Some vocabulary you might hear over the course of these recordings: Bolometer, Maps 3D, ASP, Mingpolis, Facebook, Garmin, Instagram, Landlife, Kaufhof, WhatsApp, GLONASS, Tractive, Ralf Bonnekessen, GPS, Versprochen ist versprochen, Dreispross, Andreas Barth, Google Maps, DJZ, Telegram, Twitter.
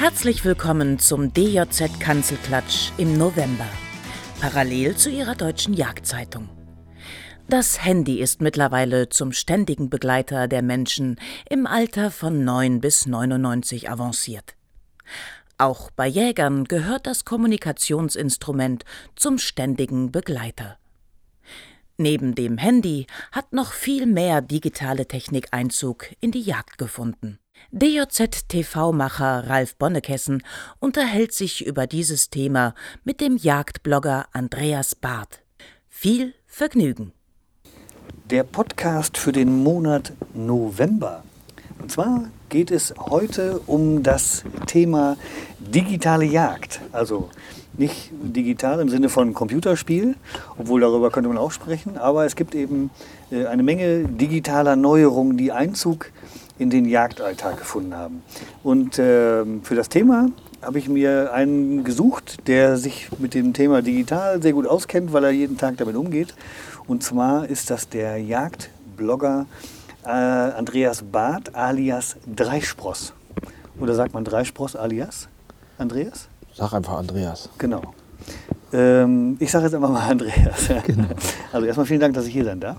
Herzlich willkommen zum DJZ-Kanzelklatsch im November, parallel zu ihrer deutschen Jagdzeitung. Das Handy ist mittlerweile zum ständigen Begleiter der Menschen im Alter von 9 bis 99 avanciert. Auch bei Jägern gehört das Kommunikationsinstrument zum ständigen Begleiter. Neben dem Handy hat noch viel mehr digitale Technik Einzug in die Jagd gefunden. DJZ-TV-Macher Ralf Bonnekessen unterhält sich über dieses Thema mit dem Jagdblogger Andreas Barth. Viel Vergnügen! Der Podcast für den Monat November. Und zwar geht es heute um das Thema digitale Jagd. Also nicht digital im Sinne von Computerspiel, obwohl darüber könnte man auch sprechen, aber es gibt eben eine Menge digitaler Neuerungen, die Einzug in den Jagdalltag gefunden haben. Und für das Thema habe ich mir einen gesucht, der sich mit dem Thema digital sehr gut auskennt, weil er jeden Tag damit umgeht. Und zwar ist das der Jagdblogger Andreas Barth alias Dreispross. Oder sagt man Dreispross alias Andreas? Sag einfach Andreas. Genau. Ich sage jetzt einfach mal Andreas. Genau. Also erstmal vielen Dank, dass ich hier sein darf.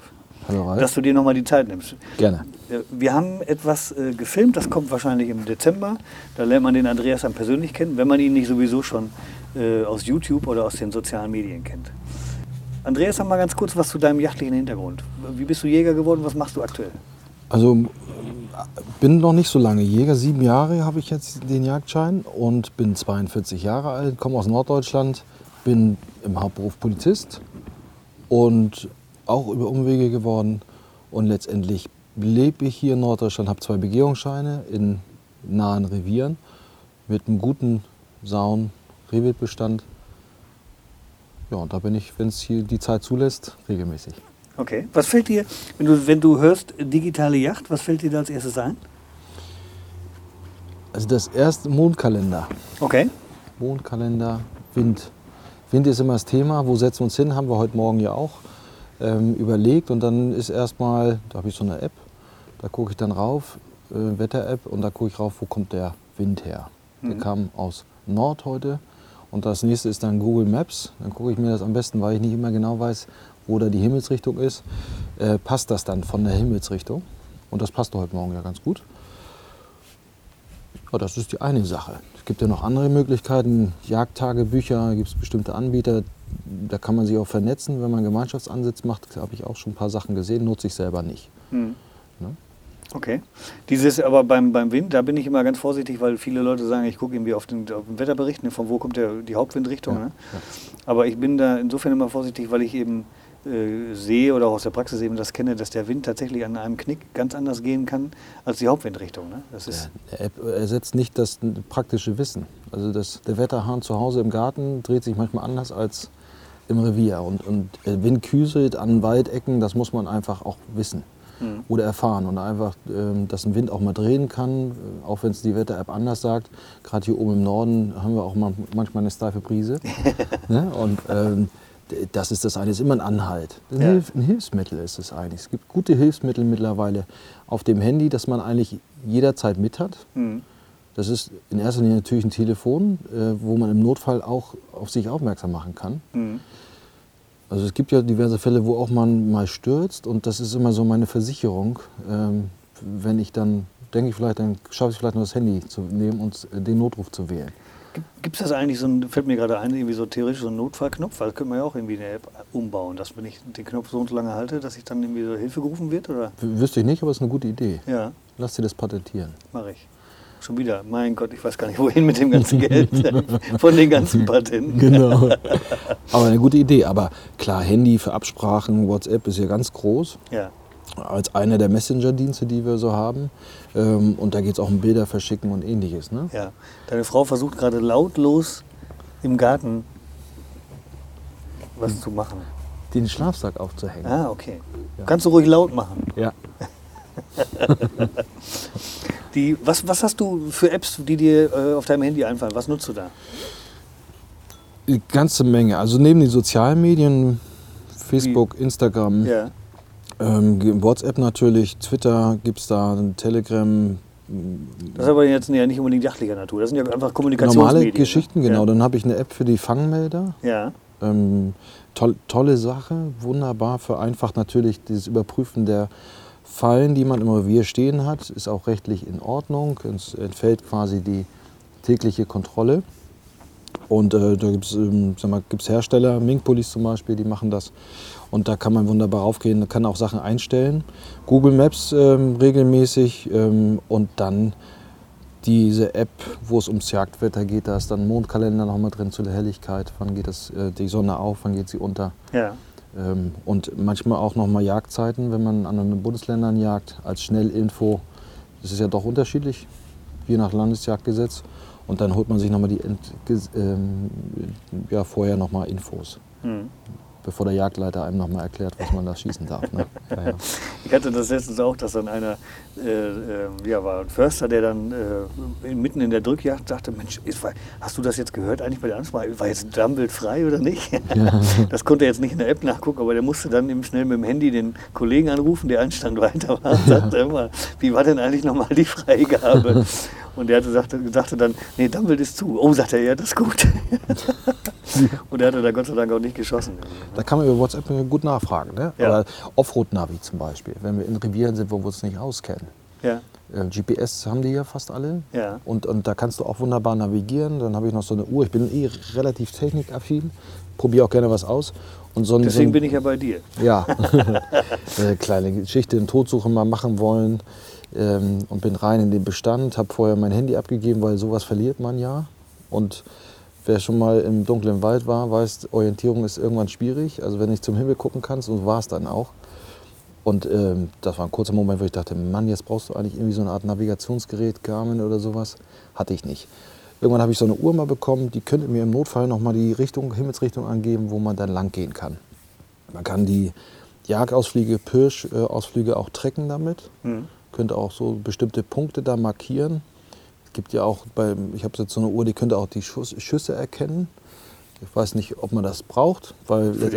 Hallo Ralf. Dass du dir nochmal die Zeit nimmst. Gerne. Wir haben etwas gefilmt, das kommt wahrscheinlich im Dezember. Da lernt man den Andreas dann persönlich kennen, wenn man ihn nicht sowieso schon aus YouTube oder aus den sozialen Medien kennt. Andreas, sag mal ganz kurz was zu deinem jagdlichen Hintergrund. Wie bist du Jäger geworden? Was machst du aktuell? Also bin noch nicht so lange Jäger. 7 Jahre habe ich jetzt den Jagdschein und bin 42 Jahre alt, komme aus Norddeutschland, bin im Hauptberuf Polizist und auch über Umwege geworden. Und letztendlich lebe ich hier in Norddeutschland, habe 2 Begehungsscheine in nahen Revieren mit einem guten Sauen-Rehwildbestand. Ja, und da bin ich, wenn es hier die Zeit zulässt, regelmäßig. Okay. Was fällt dir, wenn du hörst digitale Jagd, was fällt dir da als erstes ein? Also das erste Mondkalender. Okay. Mondkalender, Wind. Wind ist immer das Thema. Wo setzen wir uns hin? Haben wir heute Morgen ja auch überlegt. Und dann ist erstmal, da habe ich so eine App, da gucke ich dann rauf, Wetter-App, und da gucke ich rauf, wo kommt der Wind her. Der kam aus Nord heute. Und das nächste ist dann Google Maps. Dann gucke ich mir das am besten, weil ich nicht immer genau weiß, wo da die Himmelsrichtung ist. Passt das dann von der Himmelsrichtung? Und das passte heute Morgen ja ganz gut. Ja, das ist die eine Sache. Es gibt ja noch andere Möglichkeiten. Jagdtagebücher, gibt es bestimmte Anbieter. Da kann man sich auch vernetzen, wenn man Gemeinschaftsansitz macht. Da habe ich auch schon ein paar Sachen gesehen, nutze ich selber nicht. Mhm. Ne? Okay. Dieses aber beim Wind, da bin ich immer ganz vorsichtig, weil viele Leute sagen, ich gucke irgendwie auf den Wetterbericht, ne, von wo kommt die Hauptwindrichtung. Ja, ne? Ja. Aber ich bin da insofern immer vorsichtig, weil ich eben sehe oder auch aus der Praxis eben das kenne, dass der Wind tatsächlich an einem Knick ganz anders gehen kann als die Hauptwindrichtung. Ne? Das ist der App ersetzt nicht das praktische Wissen. Also der Wetterhahn zu Hause im Garten dreht sich manchmal anders als im Revier. Und Wind küselt an Waldecken, das muss man einfach auch wissen. Oder erfahren und einfach, dass ein Wind auch mal drehen kann, auch wenn es die Wetter-App anders sagt. Gerade hier oben im Norden haben wir auch manchmal eine steife Brise. Ne? Und das ist das eine, ist immer ein Anhalt. Ein, ja. Ein Hilfsmittel ist es eigentlich. Es gibt gute Hilfsmittel mittlerweile auf dem Handy, das man eigentlich jederzeit mit hat. Mhm. Das ist in erster Linie natürlich ein Telefon, wo man im Notfall auch auf sich aufmerksam machen kann. Mhm. Also es gibt ja diverse Fälle, wo auch man mal stürzt, und das ist immer so meine Versicherung. Wenn ich dann, denke ich vielleicht, dann schaffe ich vielleicht nur das Handy zu nehmen und den Notruf zu wählen. Gibt es das eigentlich, fällt mir gerade ein, irgendwie so theoretisch so einen Notfallknopf? Weil das könnte man ja auch irgendwie in der App umbauen, dass wenn ich den Knopf so und so lange halte, dass ich dann irgendwie so Hilfe gerufen wird, oder? Wüsste ich nicht, aber es ist eine gute Idee. Ja. Lass dir das patentieren. Mach ich. Schon wieder, mein Gott, ich weiß gar nicht, wohin mit dem ganzen Geld von den ganzen Patenten. Genau. Aber eine gute Idee. Aber klar, Handy für Absprachen, WhatsApp ist ja ganz groß. Ja. Als einer der Messenger-Dienste, die wir so haben. Und da geht es auch um Bilder verschicken und Ähnliches. Ne? Ja. Deine Frau versucht gerade lautlos im Garten was zu machen. Den Schlafsack aufzuhängen. Ah, okay. Ja. Kannst du ruhig laut machen. Ja. Was hast du für Apps, die dir auf deinem Handy einfallen? Was nutzt du da? Eine ganze Menge. Also neben den sozialen Medien, Facebook, Instagram, ja. WhatsApp natürlich, Twitter gibt es da, Telegram, Das ist aber jetzt ja nicht unbedingt jagdlicher Natur, das sind ja einfach Kommunikationsmedien. Normale Geschichten, genau. Ja. Dann habe ich eine App für die Fangmelder. Ja. Tolle Sache, wunderbar, vereinfacht natürlich dieses Überprüfen der Fallen, die man im Revier stehen hat, ist auch rechtlich in Ordnung. Es entfällt quasi die tägliche Kontrolle. Und da gibt es Hersteller, Mingpolis zum Beispiel, die machen das. Und da kann man wunderbar aufgehen, kann auch Sachen einstellen. Google Maps regelmäßig und dann diese App, wo es ums Jagdwetter geht, da ist dann Mondkalender noch mal drin zu der Helligkeit. Wann geht das, die Sonne auf, wann geht sie unter? Ja. Und manchmal auch noch mal Jagdzeiten, wenn man in anderen Bundesländern jagt, als Schnellinfo. Das ist ja doch unterschiedlich, je nach Landesjagdgesetz. Und dann holt man sich nochmal die vorher nochmal Infos, bevor der Jagdleiter einem nochmal erklärt, was man da schießen darf. Ne? Ja, ja. Ich hatte das letztens auch, dass dann einer war ein Förster, der dann mitten in der Drückjagd sagte, Mensch, hast du das jetzt gehört eigentlich bei der Ansprache? War jetzt ein Dammwild frei oder nicht? Ja. Das konnte er jetzt nicht in der App nachgucken, aber der musste dann eben schnell mit dem Handy den Kollegen anrufen, der einen Stand weiter war und sagte immer, wie war denn eigentlich nochmal die Freigabe? Und der sagte dann, nee, Dammwild ist zu. Oh, sagt er, ja, das ist gut. Und er hatte da Gott sei Dank auch nicht geschossen. Da kann man über WhatsApp gut nachfragen. Ne? Ja. Oder Offroad-Navi zum Beispiel, wenn wir in Revieren sind, wo wir uns nicht auskennen. Ja. GPS haben die ja fast alle. Ja. Und da kannst du auch wunderbar navigieren. Dann habe ich noch so eine Uhr. Ich bin relativ technikaffin, probiere auch gerne was aus. Und deswegen bin ich ja bei dir. Ja, kleine Geschichte in Todsuche mal machen wollen. Und bin rein in den Bestand, habe vorher mein Handy abgegeben, weil sowas verliert man ja. Und wer schon mal im dunklen Wald war, weiß, Orientierung ist irgendwann schwierig. Also wenn du nicht zum Himmel gucken kannst, und so war es dann auch. Und das war ein kurzer Moment, wo ich dachte, Mann, jetzt brauchst du eigentlich irgendwie so eine Art Navigationsgerät, Garmin oder sowas. Hatte ich nicht. Irgendwann habe ich so eine Uhr mal bekommen, die könnte mir im Notfall nochmal die Richtung, Himmelsrichtung angeben, wo man dann lang gehen kann. Man kann die Jagdausflüge, Pirschausflüge auch tracken damit. Könnte auch so bestimmte Punkte da markieren. Es gibt ja auch, ich habe jetzt so eine Uhr, die könnte auch die Schüsse erkennen. Ich weiß nicht, ob man das braucht. Weil mit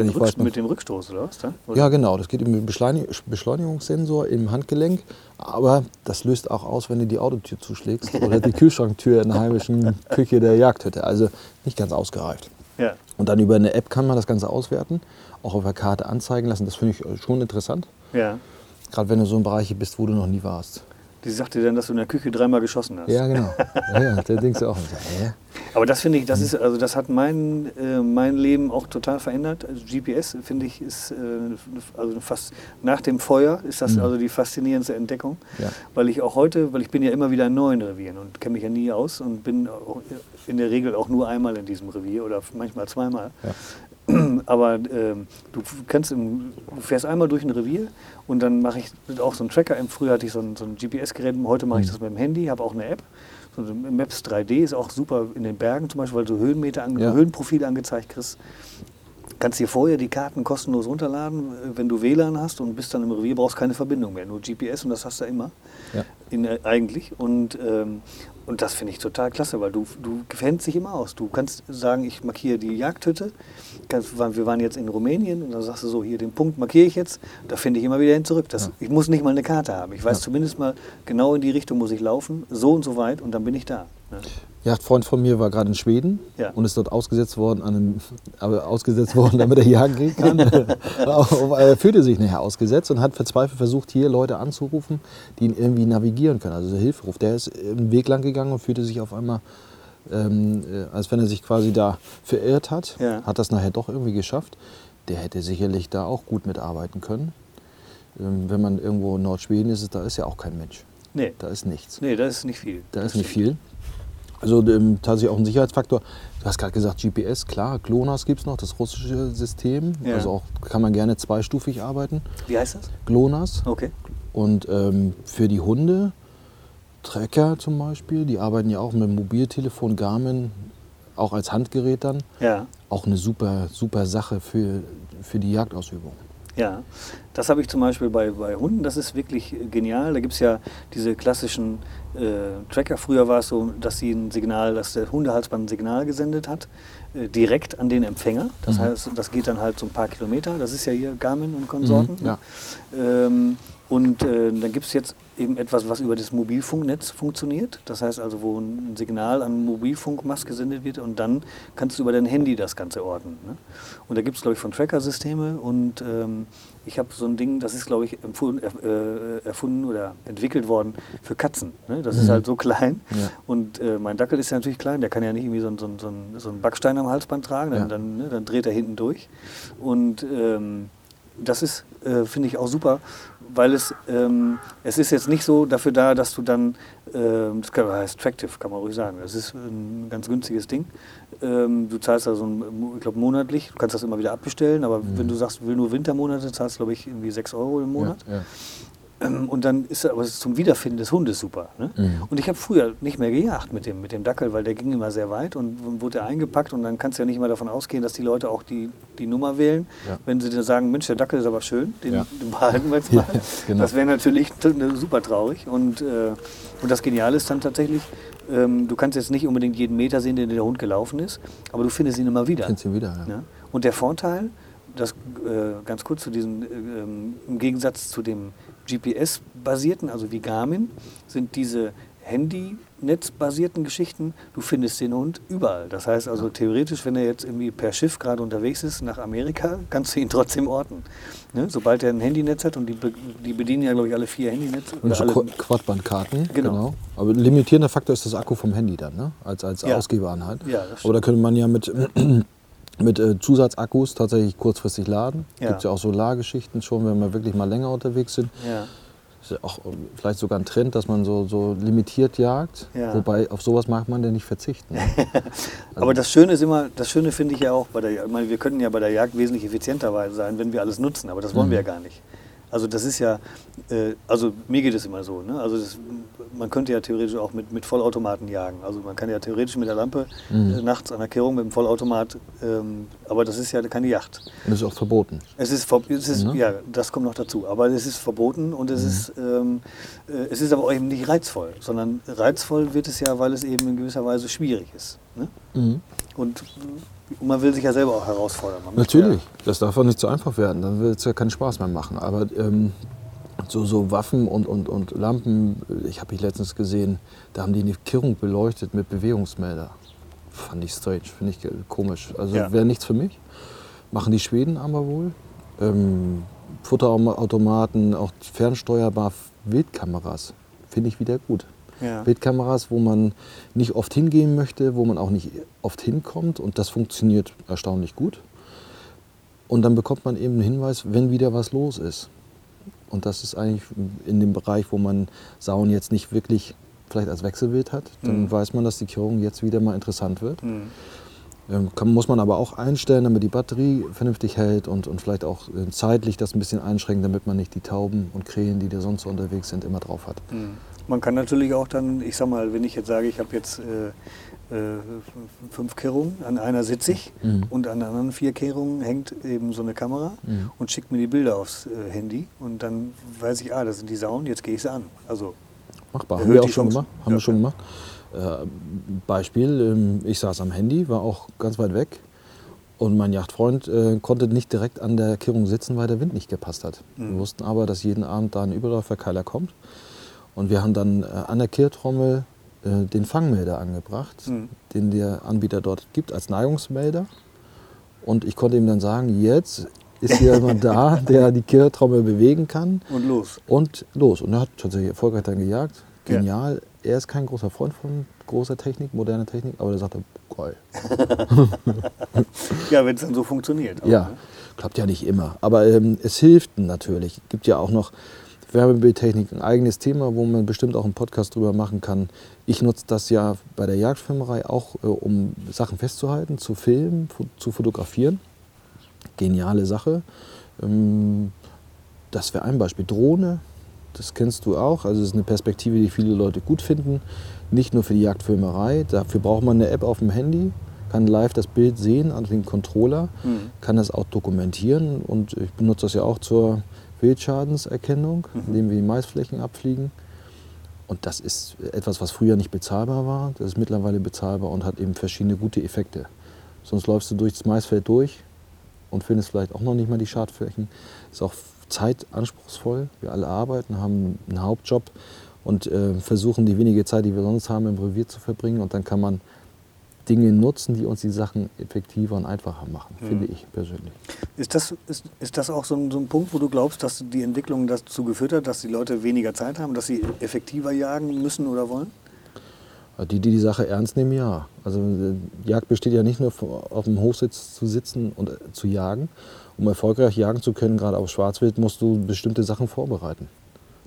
dem Rückstoß oder was? Oder? Ja, genau. Das geht mit dem Beschleunigungssensor im Handgelenk. Aber das löst auch aus, wenn du die Autotür zuschlägst oder die Kühlschranktür in der heimischen Küche der Jagdhütte. Also nicht ganz ausgereift. Ja. Und dann über eine App kann man das Ganze auswerten, auch auf der Karte anzeigen lassen. Das finde ich schon interessant. Ja. Gerade wenn du so in Bereiche bist, wo du noch nie warst. Die sagt dir dann, dass du in der Küche dreimal geschossen hast. Ja, genau. Ja, da denkst du auch. Ja. Aber das finde ich, das hat mein Leben auch total verändert. Also GPS finde ich ist fast nach dem Feuer ist das also die faszinierendste Entdeckung, ja. Weil ich auch heute, ich bin ja immer wieder in neuen Revieren und kenne mich ja nie aus und bin in der Regel auch nur einmal in diesem Revier oder manchmal zweimal. Ja. Aber du fährst einmal durch ein Revier und dann mache ich auch so einen Tracker. Früher hatte ich so ein GPS-Gerät, heute mache ich das mit dem Handy, habe auch eine App. So eine Maps 3D ist auch super in den Bergen zum Beispiel, weil du Höhenprofile angezeigt kriegst. Kannst dir vorher die Karten kostenlos runterladen, wenn du WLAN hast und bist dann im Revier, brauchst keine Verbindung mehr, nur GPS und das hast du immer eigentlich. Und das finde ich total klasse, weil du kennst dich immer aus. Du kannst sagen, ich markiere die Jagdhütte. Wir waren jetzt in Rumänien und dann sagst du so, hier den Punkt markiere ich jetzt. Da finde ich immer wieder hin zurück. Ich muss nicht mal eine Karte haben. Ich weiß zumindest mal, genau in die Richtung muss ich laufen, so und so weit und dann bin ich da. Ja. Jagdfreund von mir war gerade in Schweden und ist dort ausgesetzt worden, damit er jagen gehen kann. Er fühlte sich nachher ausgesetzt und hat verzweifelt versucht, hier Leute anzurufen, die ihn irgendwie navigieren können. Also der Hilferuf. Der ist einen Weg lang gegangen und fühlte sich auf einmal, als wenn er sich quasi da verirrt hat. Ja. Hat das nachher doch irgendwie geschafft. Der hätte sicherlich da auch gut mitarbeiten können. Wenn man irgendwo in Nordschweden ist, da ist ja auch kein Mensch. Nee. Da ist nichts. Nee, da ist nicht viel. Also tatsächlich auch ein Sicherheitsfaktor. Du hast gerade gesagt GPS, klar, GLONASS gibt es noch, das russische System. Ja. Also auch kann man gerne zweistufig arbeiten. Wie heißt das? GLONASS. Okay. Und für die Hunde, Tracker zum Beispiel, die arbeiten ja auch mit dem Mobiltelefon, Garmin, auch als Handgerät dann. Ja. Auch eine super, super Sache für die Jagdausübung. Ja, das habe ich zum Beispiel bei Hunden, das ist wirklich genial. Da gibt es ja diese klassischen Tracker. Früher war es so, dass der Hundehalsband ein Signal gesendet hat, direkt an den Empfänger. Das heißt, das geht dann halt so ein paar Kilometer. Das ist ja hier Garmin und Konsorten. Ja. Und dann gibt es jetzt eben etwas, was über das Mobilfunknetz funktioniert. Das heißt also, wo ein Signal an Mobilfunkmast gesendet wird und dann kannst du über dein Handy das Ganze orten. Ne? Und da gibt es, glaube ich, von Tracker-Systeme und ich habe so ein Ding, das ist, glaube ich, erfunden oder entwickelt worden für Katzen. Ne? Das ist halt so klein und mein Dackel ist ja natürlich klein, der kann ja nicht irgendwie so einen Backstein am Halsband tragen, dann dreht er hinten durch und das ist, finde ich, auch super, weil es ist jetzt nicht so dafür da, dass du dann, das heißt Tractive, kann man ruhig sagen, das ist ein ganz günstiges Ding. Du zahlst da so, ich glaube, monatlich, du kannst das immer wieder abbestellen, aber wenn du sagst, du willst nur Wintermonate, zahlst du, glaube ich, irgendwie 6 € im Monat. Ja, ja. Und dann ist aber zum Wiederfinden des Hundes super. Ne? Mhm. Und ich habe früher nicht mehr gejagt mit dem Dackel, weil der ging immer sehr weit und wurde eingepackt. Und dann kannst du ja nicht mal davon ausgehen, dass die Leute auch die Nummer wählen. Ja. Wenn sie dann sagen, Mensch, der Dackel ist aber schön, den behalten wir jetzt mal. Ja, genau. Das wäre natürlich super traurig. Und das Geniale ist dann tatsächlich, du kannst jetzt nicht unbedingt jeden Meter sehen, den der Hund gelaufen ist, aber du findest ihn immer wieder. Ja? Und der Vorteil, das ganz kurz zu diesem, im Gegensatz zu dem GPS-basierten, also wie Garmin, sind diese Handy-Netz-basierten Geschichten, du findest den Hund überall. Das heißt also theoretisch, wenn er jetzt irgendwie per Schiff gerade unterwegs ist nach Amerika, kannst du ihn trotzdem orten. Ne? Sobald er ein Handynetz hat, und die bedienen ja, glaube ich, alle 4 Handynetze. Und so Quadbandkarten, genau. Aber limitierender Faktor ist das Akku vom Handy dann, ne? als Ausgebeeinheit. Ja, aber da könnte man ja mit Zusatzakkus tatsächlich kurzfristig laden. Es gibt ja auch Solargeschichten schon, wenn wir wirklich mal länger unterwegs sind. Ja. Ist ja auch vielleicht sogar ein Trend, dass man so limitiert jagt. Ja. Wobei, auf sowas mag man ja nicht verzichten. Aber das Schöne ist immer, das Schöne finde ich ja auch, ich meine, wir könnten ja bei der Jagd wesentlich effizienter sein, wenn wir alles nutzen, aber das wollen wir ja gar nicht. Also das ist ja, also mir geht es immer so, ne? Also man könnte ja theoretisch auch mit Vollautomaten jagen. Also man kann ja theoretisch mit der Lampe nachts an der Kehrung mit dem Vollautomat, aber das ist ja keine Jagd. Und das ist auch verboten. Es ist ja, das kommt noch dazu. Aber es ist verboten und es ist aber eben nicht reizvoll, sondern reizvoll wird es ja, weil es eben in gewisser Weise schwierig ist. Ne? Mhm. Und man will sich ja selber auch herausfordern. Natürlich, das darf auch nicht so einfach werden, dann wird es ja keinen Spaß mehr machen. Aber so Waffen und Lampen, ich habe mich letztens gesehen, da haben die eine Kehrung beleuchtet mit Bewegungsmelder. Fand ich strange, finde ich komisch. Also wäre nichts für mich. Machen die Schweden aber wohl. Futterautomaten, auch fernsteuerbar, Wildkameras, finde ich wieder gut. Ja. Bildkameras, wo man nicht oft hingehen möchte, wo man auch nicht oft hinkommt, und das funktioniert erstaunlich gut. Und dann bekommt man eben einen Hinweis, wenn wieder was los ist. Und das ist eigentlich in dem Bereich, wo man Sauen jetzt nicht wirklich vielleicht als Wechselwild hat, dann weiß man, dass die Kehrung jetzt wieder mal interessant wird. Mhm. Muss man aber auch einstellen, damit die Batterie vernünftig hält und vielleicht auch zeitlich das ein bisschen einschränken, damit man nicht die Tauben und Krähen, die da sonst so unterwegs sind, immer drauf hat. Mhm. Man kann natürlich auch dann, ich sag mal, wenn ich jetzt sage, ich habe jetzt 5 Kehrungen, an einer sitze ich und an anderen 4 Kehrungen hängt eben so eine Kamera und schickt mir die Bilder aufs Handy und dann weiß ich, das sind die Sauen, jetzt gehe ich sie an. Also machbar, haben wir auch schon gemacht. Haben wir schon gemacht. Beispiel, ich saß am Handy, war auch ganz weit weg und mein Jagdfreund konnte nicht direkt an der Kehrung sitzen, weil der Wind nicht gepasst hat. Wir wussten aber, dass jeden Abend da ein Überläuferkeiler kommt. Und wir haben dann an der Kehrtrommel den Fangmelder angebracht, den der Anbieter dort gibt als Neigungsmelder. Und ich konnte ihm dann sagen, jetzt ist hier jemand da, der die Kehrtrommel bewegen kann. Und los. Und er hat tatsächlich erfolgreich dann gejagt. Genial. Ja. Er ist kein großer Freund von großer Technik, moderner Technik, aber der sagte, geil. Ja, wenn es dann so funktioniert. Auch, ja, ne? Klappt ja nicht immer. Aber es hilft natürlich. Es gibt ja auch noch Werbebildtechnik, ein eigenes Thema, wo man bestimmt auch einen Podcast drüber machen kann. Ich nutze das ja bei der Jagdfilmerei auch, um Sachen festzuhalten, zu filmen, zu fotografieren. Geniale Sache. Das wäre ein Beispiel. Drohne, das kennst du auch. Also es ist eine Perspektive, die viele Leute gut finden. Nicht nur für die Jagdfilmerei. Dafür braucht man eine App auf dem Handy, kann live das Bild sehen an den Controller, kann das auch dokumentieren. Und ich benutze das ja auch zur Wildschadenserkennung, indem wir die Maisflächen abfliegen. Und das ist etwas, was früher nicht bezahlbar war. Das ist mittlerweile bezahlbar und hat eben verschiedene gute Effekte. Sonst läufst du durchs Maisfeld durch und findest vielleicht auch noch nicht mal die Schadflächen. Ist auch zeitanspruchsvoll. Wir alle arbeiten, haben einen Hauptjob und versuchen, die wenige Zeit, die wir sonst haben, im Revier zu verbringen. Und dann kann man Dinge nutzen, die uns die Sachen effektiver und einfacher machen, finde ich persönlich. Ist das auch so ein Punkt, wo du glaubst, dass die Entwicklung dazu geführt hat, dass die Leute weniger Zeit haben, dass sie effektiver jagen müssen oder wollen? Die Sache ernst nehmen, ja. Also Jagd besteht ja nicht nur auf dem Hochsitz zu sitzen und zu jagen. Um erfolgreich jagen zu können, gerade auf Schwarzwild, musst du bestimmte Sachen vorbereiten.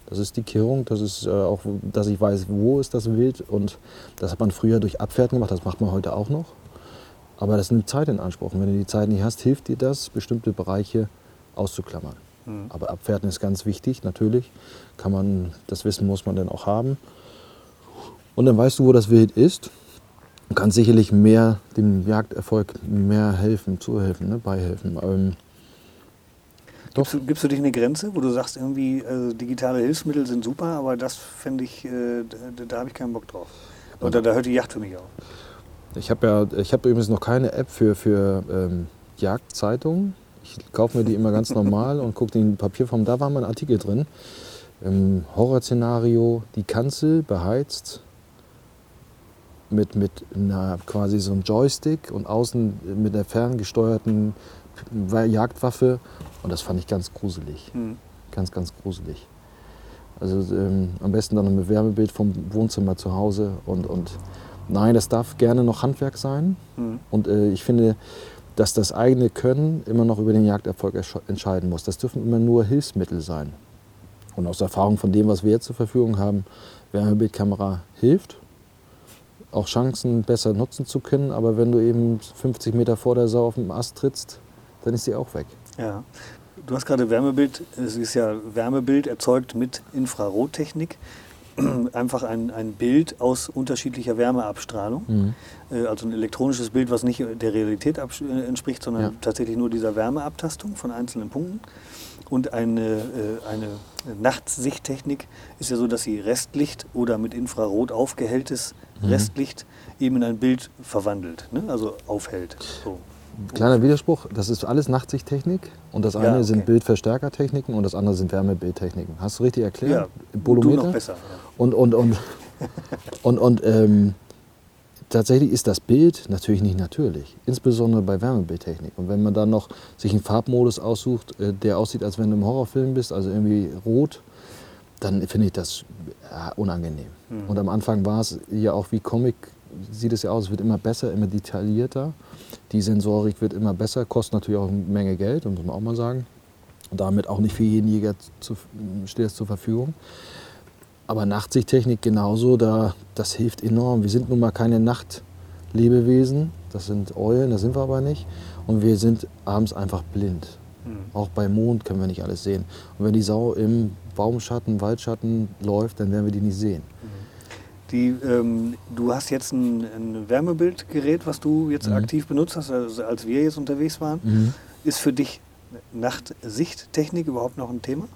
Das ist die Kehrung, das ist auch, dass ich weiß, wo ist das Wild, und das hat man früher durch Abfährten gemacht, das macht man heute auch noch. Aber das nimmt Zeit in Anspruch, und wenn du die Zeit nicht hast, hilft dir das, bestimmte Bereiche auszuklammern. Mhm. Aber Abfährten ist ganz wichtig, natürlich, kann man, das Wissen muss man dann auch haben. Und dann weißt du, wo das Wild ist, und kannst sicherlich mehr dem Jagderfolg mehr helfen, zuhelfen, ne, beihelfen. Gibst du dich eine Grenze, wo du sagst, irgendwie digitale Hilfsmittel sind super, aber das fände ich, da habe ich keinen Bock drauf. Oder da hört die Jagd für mich auf. Ich habe übrigens noch keine App für Jagdzeitungen. Ich kaufe mir die immer ganz normal und gucke den Papierform. Da war mal ein Artikel drin. Horrorszenario, die Kanzel beheizt mit einer, quasi so einem Joystick und außen mit einer ferngesteuerten Jagdwaffe. Und das fand ich ganz gruselig. Ganz, ganz gruselig. Also am besten dann ein Wärmebild vom Wohnzimmer zu Hause. Und nein, das darf gerne noch Handwerk sein. Und ich finde, dass das eigene Können immer noch über den Jagderfolg entscheiden muss. Das dürfen immer nur Hilfsmittel sein. Und aus Erfahrung von dem, was wir jetzt zur Verfügung haben, Wärmebildkamera hilft, auch Chancen besser nutzen zu können. Aber wenn du eben 50 Meter vor der Sau auf dem Ast trittst, dann ist die auch weg. Ja, du hast gerade Wärmebild, es ist ja Wärmebild erzeugt mit Infrarottechnik, einfach ein Bild aus unterschiedlicher Wärmeabstrahlung, also ein elektronisches Bild, was nicht der Realität entspricht, sondern tatsächlich nur dieser Wärmeabtastung von einzelnen Punkten. Und eine Nachtsichttechnik ist ja so, dass sie Restlicht oder mit Infrarot aufgehelltes Restlicht eben in ein Bild verwandelt, ne? Also aufhellt. So. Kleiner Widerspruch, das ist alles Nachtsichttechnik und das eine sind Bildverstärkertechniken und das andere sind Wärmebildtechniken. Hast du richtig erklärt? Ja, Bolometer. Du noch besser. Ja. Und tatsächlich ist das Bild natürlich nicht natürlich, insbesondere bei Wärmebildtechnik. Und wenn man dann noch sich einen Farbmodus aussucht, der aussieht, als wenn du im Horrorfilm bist, also irgendwie rot, dann finde ich das unangenehm. Und am Anfang war es ja auch wie Comic, sieht es ja aus, es wird immer besser, immer detaillierter. Die Sensorik wird immer besser, kostet natürlich auch eine Menge Geld, muss man auch mal sagen. Und damit auch nicht für jeden Jäger steht es zur Verfügung. Aber Nachtsichttechnik genauso, das hilft enorm. Wir sind nun mal keine Nachtlebewesen, das sind Eulen, das sind wir aber nicht. Und wir sind abends einfach blind. Auch bei Mond können wir nicht alles sehen. Und wenn die Sau im Baumschatten, Waldschatten läuft, dann werden wir die nicht sehen. Du hast jetzt ein Wärmebildgerät, was du jetzt aktiv benutzt hast, also als wir jetzt unterwegs waren. Ist für dich Nachtsichttechnik überhaupt noch ein Thema?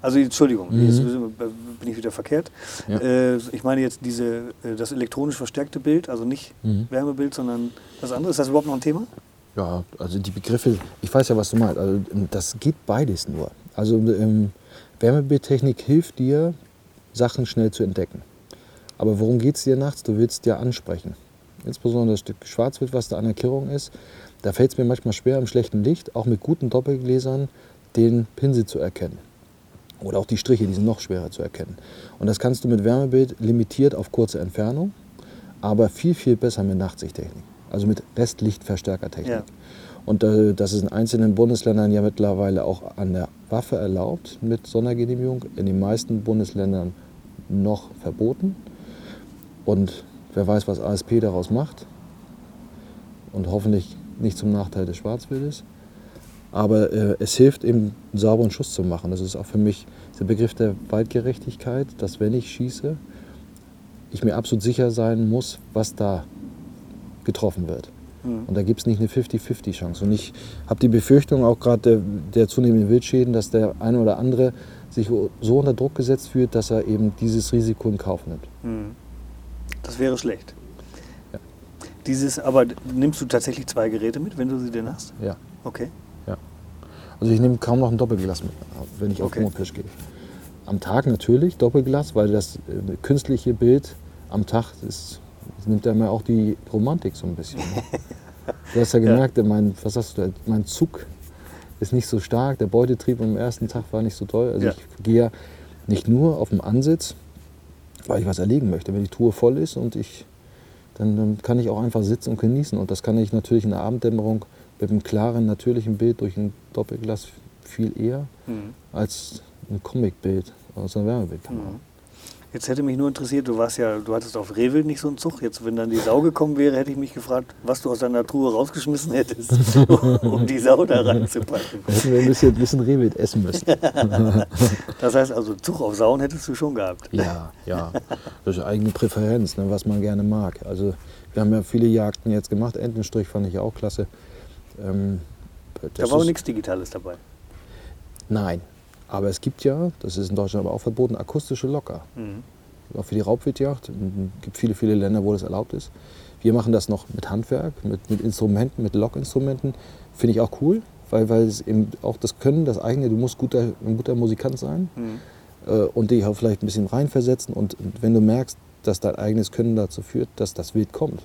Also Entschuldigung, jetzt bin ich wieder verkehrt. Ja. Ich meine jetzt das elektronisch verstärkte Bild, also nicht Wärmebild, sondern das andere. Ist das überhaupt noch ein Thema? Ja, also die Begriffe, ich weiß ja, was du meinst. Also das geht beides nur. Also Wärmebildtechnik hilft dir, Sachen schnell zu entdecken. Aber worum geht es dir nachts? Du willst dir ansprechen. Insbesondere das Stück Schwarzwild, was da an der Kehrung ist. Da fällt es mir manchmal schwer, im schlechten Licht, auch mit guten Doppelgläsern, den Pinsel zu erkennen. Oder auch die Striche, die sind noch schwerer zu erkennen. Und das kannst du mit Wärmebild limitiert auf kurze Entfernung, aber viel, viel besser mit Nachtsichttechnik. Also mit Restlichtverstärkertechnik. Ja. Und das ist in einzelnen Bundesländern ja mittlerweile auch an der Waffe erlaubt mit Sondergenehmigung. In den meisten Bundesländern noch verboten. Und wer weiß, was ASP daraus macht und hoffentlich nicht zum Nachteil des Schwarzwildes. Aber es hilft eben, einen sauberen Schuss zu machen. Das ist auch für mich der Begriff der Waldgerechtigkeit, dass wenn ich schieße, ich mir absolut sicher sein muss, was da getroffen wird. Und da gibt es nicht eine 50-50 Chance. Und ich habe die Befürchtung, auch gerade der zunehmenden Wildschäden, dass der eine oder andere sich so unter Druck gesetzt fühlt, dass er eben dieses Risiko in Kauf nimmt. Das wäre schlecht. Ja. Aber nimmst du tatsächlich zwei Geräte mit, wenn du sie denn hast? Ja. Okay. Ja. Also ich nehme kaum noch ein Doppelglas mit, wenn ich auf Hummerfisch gehe. Am Tag natürlich Doppelglas, weil das künstliche Bild am Tag ist, nimmt ja auch die Romantik so ein bisschen. Du hast ja gemerkt, mein Zug ist nicht so stark, der Beutetrieb am ersten Tag war nicht so toll. Also ich gehe ja nicht nur auf den Ansitz, weil ich was erlegen möchte. Wenn die Tour voll ist und dann kann ich auch einfach sitzen und genießen. Und das kann ich natürlich in der Abenddämmerung mit einem klaren, natürlichen Bild durch ein Doppelglas viel eher als ein Comicbild aus einer Wärmebildkamera. Jetzt hätte mich nur interessiert, du hattest auf Rehwild nicht so einen Zug. Jetzt, wenn dann die Sau gekommen wäre, hätte ich mich gefragt, was du aus deiner Truhe rausgeschmissen hättest, um die Sau da reinzupacken. Da hätten wir ein bisschen Rehwild essen müssen. Das heißt also, Zug auf Sauen hättest du schon gehabt. Ja. Das ist eigene Präferenz, ne, was man gerne mag. Also wir haben ja viele Jagden jetzt gemacht. Entenstrich fand ich ja auch klasse. Da war auch nichts Digitales dabei. Nein. Aber es gibt ja, das ist in Deutschland aber auch verboten, akustische Locker. Auch für die Raubwildjagd. Es gibt viele, viele Länder, wo das erlaubt ist. Wir machen das noch mit Handwerk, mit Instrumenten, mit Lockinstrumenten. Finde ich auch cool, weil es eben auch das Können, das eigene, du musst ein guter Musikant sein und dich auch vielleicht ein bisschen reinversetzen. Und wenn du merkst, dass dein eigenes Können dazu führt, dass das Wild kommt,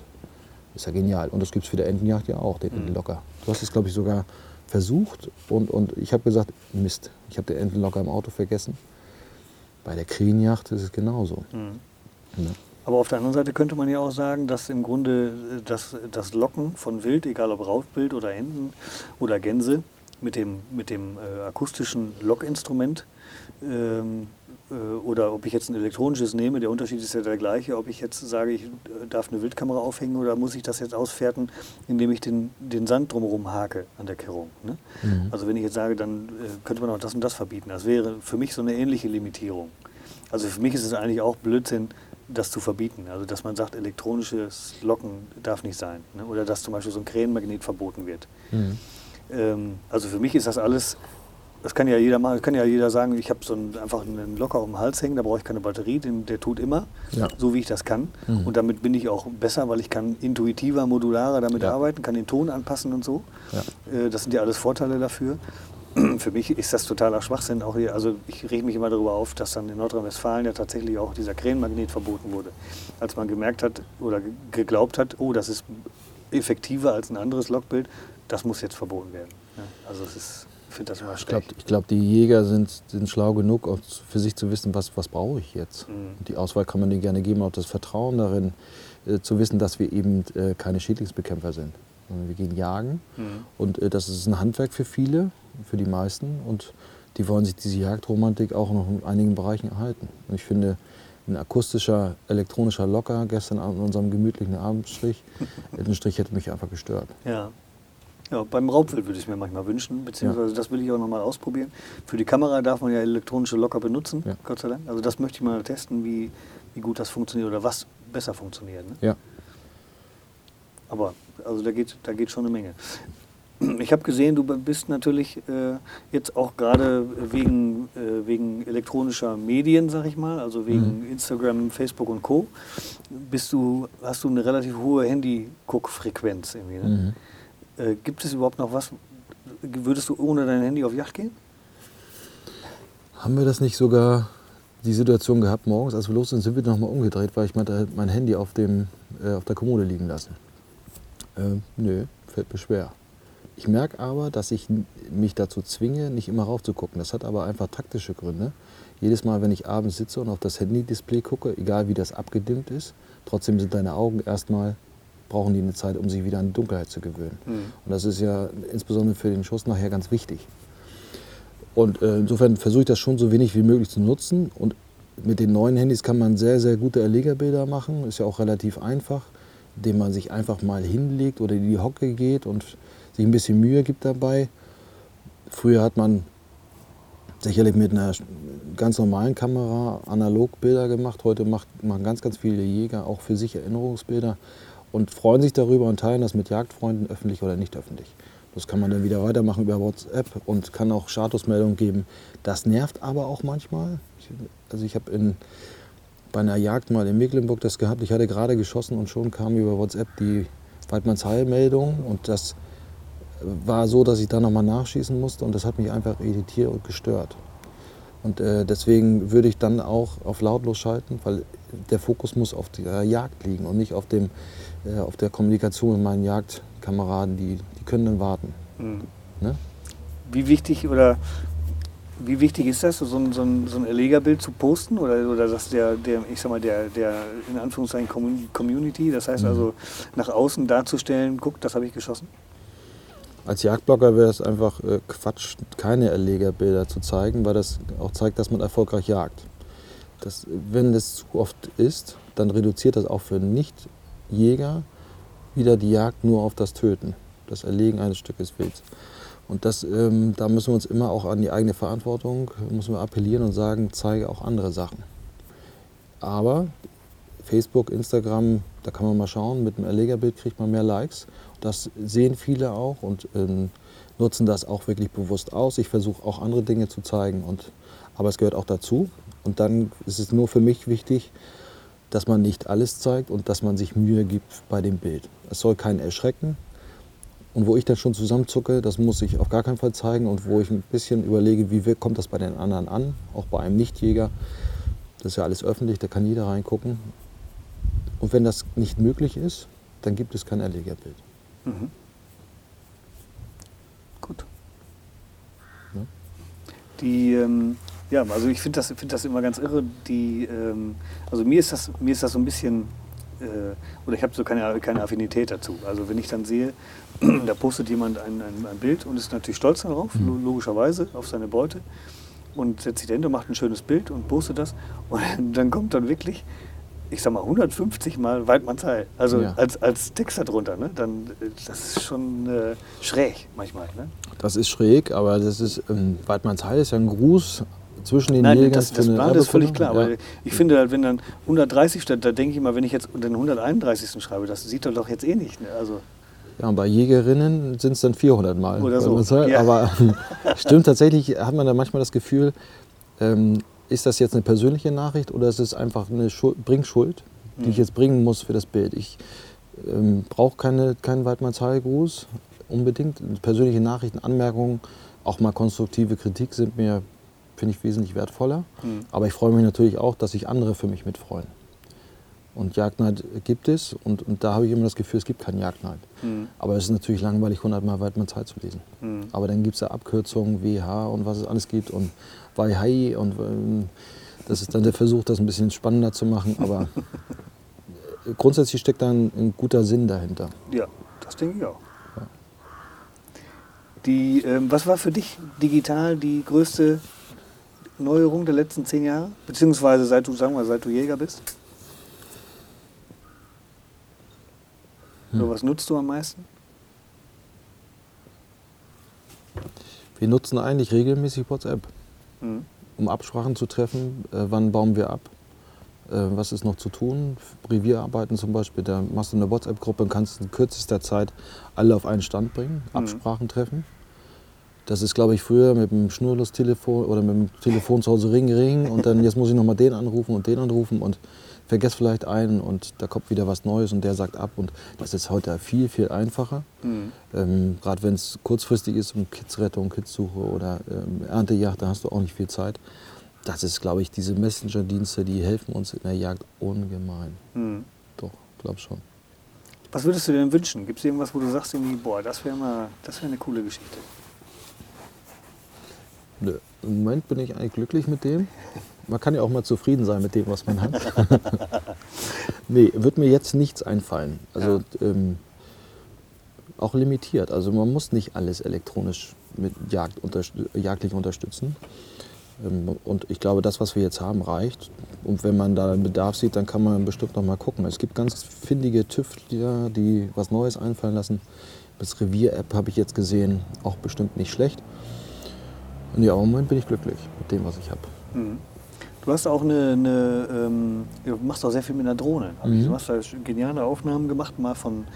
ist ja genial. Und das gibt es für die Entenjagd ja auch, den Locker. Du hast es, glaube ich, sogar versucht und ich habe gesagt, Mist, ich habe den Entenlocker im Auto vergessen. Bei der Krähenjagd ist es genauso. Ja. Aber auf der anderen Seite könnte man ja auch sagen, dass im Grunde das Locken von Wild, egal ob Raubwild oder Enten oder Gänse, mit dem akustischen Lockinstrument oder ob ich jetzt ein elektronisches nehme, der Unterschied ist ja der gleiche, ob ich jetzt sage, ich darf eine Wildkamera aufhängen oder muss ich das jetzt auswerten, indem ich den Sand drumherum hake an der Kehrung. Ne? Also wenn ich jetzt sage, dann könnte man auch das und das verbieten. Das wäre für mich so eine ähnliche Limitierung. Also für mich ist es eigentlich auch Blödsinn, das zu verbieten. Also dass man sagt, elektronisches Locken darf nicht sein. Ne? Oder dass zum Beispiel so ein Krähenmagnet verboten wird. Also für mich ist das alles... Das kann ja jeder machen, das kann ja jeder sagen, ich habe so einfach einen Locker um den Hals hängen, da brauche ich keine Batterie, der tut immer, so wie ich das kann. Und damit bin ich auch besser, weil ich kann intuitiver, modularer damit arbeiten, kann den Ton anpassen und so. Das sind ja alles Vorteile dafür. Für mich ist das totaler Schwachsinn. Auch hier, also ich reg mich immer darüber auf, dass dann in Nordrhein-Westfalen ja tatsächlich auch dieser Krähenmagnet verboten wurde. Als man gemerkt hat oder geglaubt hat, oh, das ist effektiver als ein anderes Lockbild, das muss jetzt verboten werden. Also es ist... Ich glaube, die Jäger sind schlau genug, auch für sich zu wissen, was brauche ich jetzt. Die Auswahl kann man denen gerne geben, auch das Vertrauen darin, zu wissen, dass wir eben keine Schädlingsbekämpfer sind. Wir gehen jagen und das ist ein Handwerk für viele, für die meisten. Und die wollen sich diese Jagdromantik auch noch in einigen Bereichen erhalten. Und ich finde, ein akustischer, elektronischer Locker gestern Abend in unserem gemütlichen Abendstrich hätte mich einfach gestört. Ja, beim Raubwild würde ich es mir manchmal wünschen, beziehungsweise das will ich auch nochmal ausprobieren. Für die Kamera darf man ja elektronische Locker benutzen, Gott sei Dank. Also das möchte ich mal testen, wie gut das funktioniert oder was besser funktioniert. Ne? Ja. Aber also da geht schon eine Menge. Ich habe gesehen, du bist natürlich jetzt auch gerade wegen elektronischer Medien, sag ich mal, also wegen Instagram, Facebook und Co. Hast du eine relativ hohe Handy-Guck-Frequenz irgendwie, ne? Gibt es überhaupt noch was? Würdest du ohne dein Handy auf Jagd gehen? Haben wir das nicht sogar die Situation gehabt morgens, als wir los sind wir nochmal umgedreht, weil ich mein Handy auf der Kommode liegen lassen. Nö, fällt mir schwer. Ich merke aber, dass ich mich dazu zwinge, nicht immer raufzugucken. Das hat aber einfach taktische Gründe. Jedes Mal, wenn ich abends sitze und auf das Handy-Display gucke, egal wie das abgedimmt ist, trotzdem sind deine Augen erstmal brauchen die eine Zeit, um sich wieder an die Dunkelheit zu gewöhnen. Und das ist ja insbesondere für den Schuss nachher ganz wichtig. Und insofern versuche ich das schon so wenig wie möglich zu nutzen. Und mit den neuen Handys kann man sehr, sehr gute Erlegerbilder machen. Ist ja auch relativ einfach, indem man sich einfach mal hinlegt oder in die Hocke geht und sich ein bisschen Mühe gibt dabei. Früher hat man sicherlich mit einer ganz normalen Kamera analog Bilder gemacht. Heute machen ganz, ganz viele Jäger auch für sich Erinnerungsbilder. Und freuen sich darüber und teilen das mit Jagdfreunden, öffentlich oder nicht öffentlich. Das kann man dann wieder weitermachen über WhatsApp und kann auch Statusmeldungen geben. Das nervt aber auch manchmal. Also ich habe bei einer Jagd mal in Mecklenburg das gehabt. Ich hatte gerade geschossen und schon kam über WhatsApp die Weidmannsheil-Meldung. Und das war so, dass ich da nochmal nachschießen musste und das hat mich einfach irritiert und gestört. Und deswegen würde ich dann auch auf lautlos schalten, weil der Fokus muss auf der Jagd liegen und nicht auf, auf der Kommunikation mit meinen Jagdkameraden, die können dann warten. Mhm. Ne? Wie wichtig ist das, so ein Erlegerbild zu posten oder dass der in Anführungszeichen Community, das heißt also nach außen darzustellen, guck, das habe ich geschossen? Als Jagdblogger wäre es einfach Quatsch, keine Erlegerbilder zu zeigen, weil das auch zeigt, dass man erfolgreich jagt. Wenn das zu oft ist, dann reduziert das auch für Nichtjäger wieder die Jagd nur auf das Töten, das Erlegen eines Stückes Wilds. Und da müssen wir uns immer auch an die eigene Verantwortung müssen wir appellieren und sagen, zeige auch andere Sachen. Aber Facebook, Instagram, da kann man mal schauen, mit einem Erlegerbild kriegt man mehr Likes. Das sehen viele auch und nutzen das auch wirklich bewusst aus. Ich versuche auch andere Dinge zu zeigen, aber es gehört auch dazu. Und dann ist es nur für mich wichtig, dass man nicht alles zeigt und dass man sich Mühe gibt bei dem Bild. Es soll keinen erschrecken. Und wo ich dann schon zusammenzucke, das muss ich auf gar keinen Fall zeigen. Und wo ich ein bisschen überlege, wie kommt das bei den anderen an, auch bei einem Nichtjäger. Das ist ja alles öffentlich, da kann jeder reingucken. Und wenn das nicht möglich ist, dann gibt es kein Erlegerbild. Mhm. Gut. Ja. Also ich finde das immer ganz irre. Also mir ist das so ein bisschen, oder ich habe so keine Affinität dazu. Also wenn ich dann sehe, da postet jemand ein Bild und ist natürlich stolz darauf, logischerweise, auf seine Beute und setzt sich dahin und macht ein schönes Bild und postet das und dann kommt dann wirklich, ich sag mal, 150 Mal Weidmanns Heil, also ja, als Text darunter, ne? Dann, das ist schon schräg manchmal. Ne? Das ist schräg, aber das ist, Weidmanns Heil ist ja ein Gruß zwischen den Jägern. Das ist völlig klar, aber ja, ich finde halt, wenn dann 130 steht, da denke ich mal, wenn ich jetzt den 131. schreibe, das sieht er doch jetzt eh nicht. Ne? Also, ja, und bei Jägerinnen sind es dann 400 Mal. Oder so. Ja. Aber stimmt, tatsächlich hat man da manchmal das Gefühl, ist das jetzt eine persönliche Nachricht oder ist es einfach eine Bringschuld, die ich jetzt bringen muss für das Bild? Ich brauche keinen Weidmanns Heilgruß unbedingt. Persönliche Nachrichten, Anmerkungen, auch mal konstruktive Kritik sind mir, finde ich, wesentlich wertvoller. Mhm. Aber ich freue mich natürlich auch, dass sich andere für mich mitfreuen. Und Jagdneid gibt es und da habe ich immer das Gefühl, es gibt keinen Jagdneid. Mhm. Aber es ist natürlich langweilig, 100 Mal Weidmanns Heil zu lesen. Mhm. Aber dann gibt es da Abkürzungen, WH und was es alles gibt und Weihai und das ist dann der Versuch, das ein bisschen spannender zu machen. Aber grundsätzlich steckt da ein guter Sinn dahinter. Ja, das denke ich auch. Ja. Was war für dich digital die größte Neuerung der letzten 10 Jahre? Beziehungsweise seit du Jäger bist? Oder was nutzt du am meisten? Wir nutzen eigentlich regelmäßig WhatsApp, um Absprachen zu treffen, wann bauen wir ab, was ist noch zu tun. Revierarbeiten zum Beispiel, da machst du eine WhatsApp-Gruppe und kannst in kürzester Zeit alle auf einen Stand bringen, Absprachen treffen. Das ist, glaube ich, früher mit dem Schnurlostelefon oder mit dem Telefon zu Hause Ring und dann jetzt muss ich nochmal den anrufen und vergesse vielleicht einen und da kommt wieder was Neues und der sagt ab und das ist heute viel, viel einfacher. Mhm. Gerade wenn es kurzfristig ist, um Kidsrettung, Kidssuche oder Erntejagd, da hast du auch nicht viel Zeit. Das ist, glaube ich, diese Messenger-Dienste, die helfen uns in der Jagd ungemein. Mhm. Doch, glaube schon. Was würdest du dir denn wünschen? Gibt es irgendwas, wo du sagst, irgendwie, boah, das wäre eine coole Geschichte? Nö. Im Moment bin ich eigentlich glücklich mit dem. Man kann ja auch mal zufrieden sein mit dem, was man hat. Nee, wird mir jetzt nichts einfallen. Also ja, auch limitiert. Also man muss nicht alles elektronisch mit Jagd jagdlich unterstützen. Und ich glaube, das, was wir jetzt haben, reicht. Und wenn man da einen Bedarf sieht, dann kann man bestimmt noch mal gucken. Es gibt ganz findige Tüftler, die was Neues einfallen lassen. Das Revier-App habe ich jetzt gesehen, auch bestimmt nicht schlecht. Und ja, im Moment bin ich glücklich mit dem, was ich habe. Mhm. Du hast auch du machst auch sehr viel mit einer Drohne. Also du hast da geniale Aufnahmen gemacht, mal von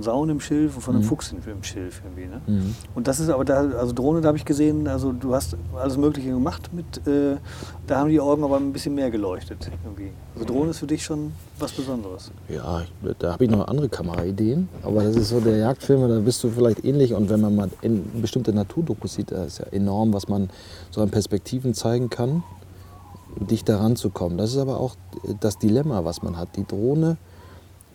Sauen im Schilf und von einem Fuchs im Schilf irgendwie. Ne? Mhm. Und das ist aber da, also Drohne, da habe ich gesehen, also du hast alles Mögliche gemacht mit, da haben die Augen aber ein bisschen mehr geleuchtet irgendwie. Also Drohne ist für dich schon was Besonderes. Ja, da habe ich noch andere Kameraideen, aber das ist so der Jagdfilm, da bist du vielleicht ähnlich. Und wenn man mal in bestimmte Naturdokus sieht, da ist ja enorm, was man so an Perspektiven zeigen kann, dich da ranzukommen. Das ist aber auch das Dilemma, was man hat. Die Drohne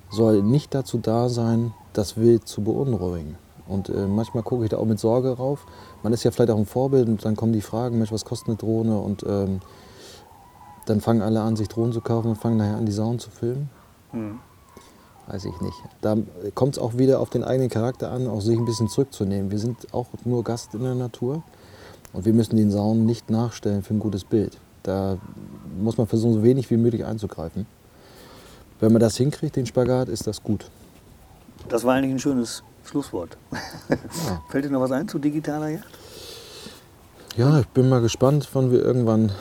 soll nicht dazu da sein, das Wild zu beunruhigen. Und manchmal gucke ich da auch mit Sorge rauf. Man ist ja vielleicht auch ein Vorbild und dann kommen die Fragen, Mensch, was kostet eine Drohne? Und dann fangen alle an, sich Drohnen zu kaufen und fangen nachher an, die Sauen zu filmen. Mhm. Weiß ich nicht. Da kommt es auch wieder auf den eigenen Charakter an, auch sich ein bisschen zurückzunehmen. Wir sind auch nur Gast in der Natur und wir müssen den Sauen nicht nachstellen für ein gutes Bild. Da muss man versuchen, so wenig wie möglich einzugreifen. Wenn man das hinkriegt, den Spagat, ist das gut. Das war eigentlich ein schönes Schlusswort. Ja. Fällt dir noch was ein zu digitaler Jagd? Ja, ich bin mal gespannt, wann wir irgendwann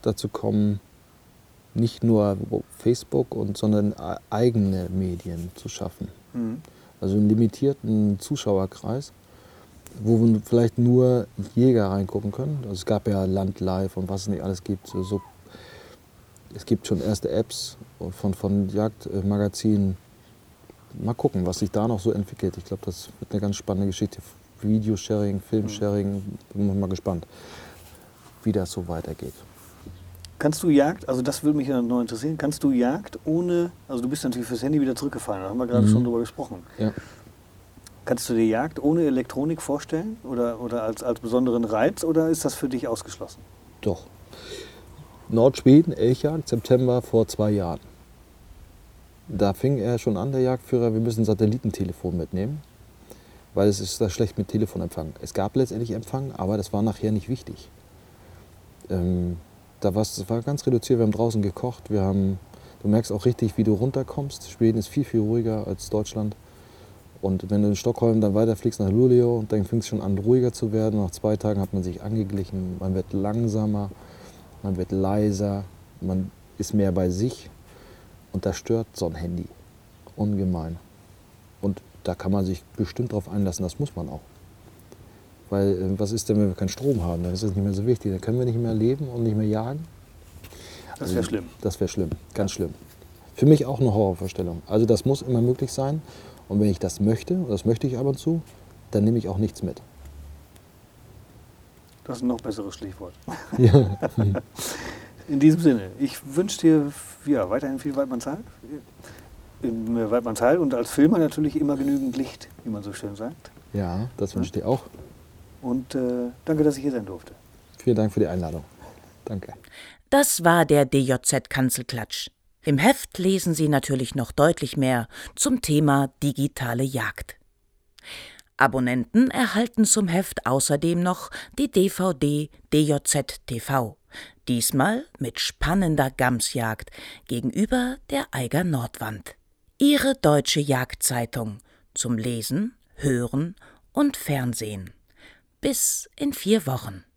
dazu kommen, nicht nur Facebook, sondern eigene Medien zu schaffen. Mhm. Also einen limitierten Zuschauerkreis, wo wir vielleicht nur Jäger reingucken können. Also es gab ja Landlife und was es nicht alles gibt. So, es gibt schon erste Apps von Jagdmagazinen. Mal gucken, was sich da noch so entwickelt. Ich glaube, das wird eine ganz spannende Geschichte. Videosharing, Filmsharing, bin mal gespannt, wie das so weitergeht. Kannst du Jagd, also das würde mich ja noch interessieren, kannst du Jagd ohne, also du bist natürlich fürs Handy wieder zurückgefallen, da haben wir gerade schon drüber gesprochen. Ja. Kannst du dir Jagd ohne Elektronik vorstellen oder als besonderen Reiz oder ist das für dich ausgeschlossen? Doch. Nordschweden, Elchjagd, September vor 2 Jahren. Da fing er schon an, der Jagdführer, wir müssen ein Satellitentelefon mitnehmen, weil es ist da schlecht mit Telefonempfang. Es gab letztendlich Empfang, aber das war nachher nicht wichtig. Das war ganz reduziert, wir haben draußen gekocht, du merkst auch richtig, wie du runterkommst. Schweden ist viel, viel ruhiger als Deutschland. Und wenn du in Stockholm dann weiterfliegst nach Luleå, dann fing es schon an, ruhiger zu werden. Nach 2 Tagen hat man sich angeglichen, man wird langsamer. Man wird leiser, man ist mehr bei sich und das stört so ein Handy ungemein. Und da kann man sich bestimmt drauf einlassen, das muss man auch. Weil was ist denn, wenn wir keinen Strom haben? Dann ist das nicht mehr so wichtig, dann können wir nicht mehr leben und nicht mehr jagen. Das wäre schlimm. Das wäre schlimm, ganz schlimm. Für mich auch eine Horrorvorstellung. Also das muss immer möglich sein und wenn ich das möchte, und das möchte ich ab und zu, dann nehme ich auch nichts mit. Das ist ein noch besseres Stichwort. Ja. In diesem Sinne, ich wünsche dir weiterhin viel Weidmannsheil. In Weidmannsheil und als Filmer natürlich immer genügend Licht, wie man so schön sagt. Ja, das wünsche ich dir auch. Und danke, dass ich hier sein durfte. Vielen Dank für die Einladung. Danke. Das war der DJZ-Kanzelklatsch. Im Heft lesen Sie natürlich noch deutlich mehr zum Thema digitale Jagd. Abonnenten erhalten zum Heft außerdem noch die DVD DJZ TV, diesmal mit spannender Gamsjagd gegenüber der Eiger Nordwand. Ihre deutsche Jagdzeitung zum Lesen, Hören und Fernsehen. Bis in 4 Wochen.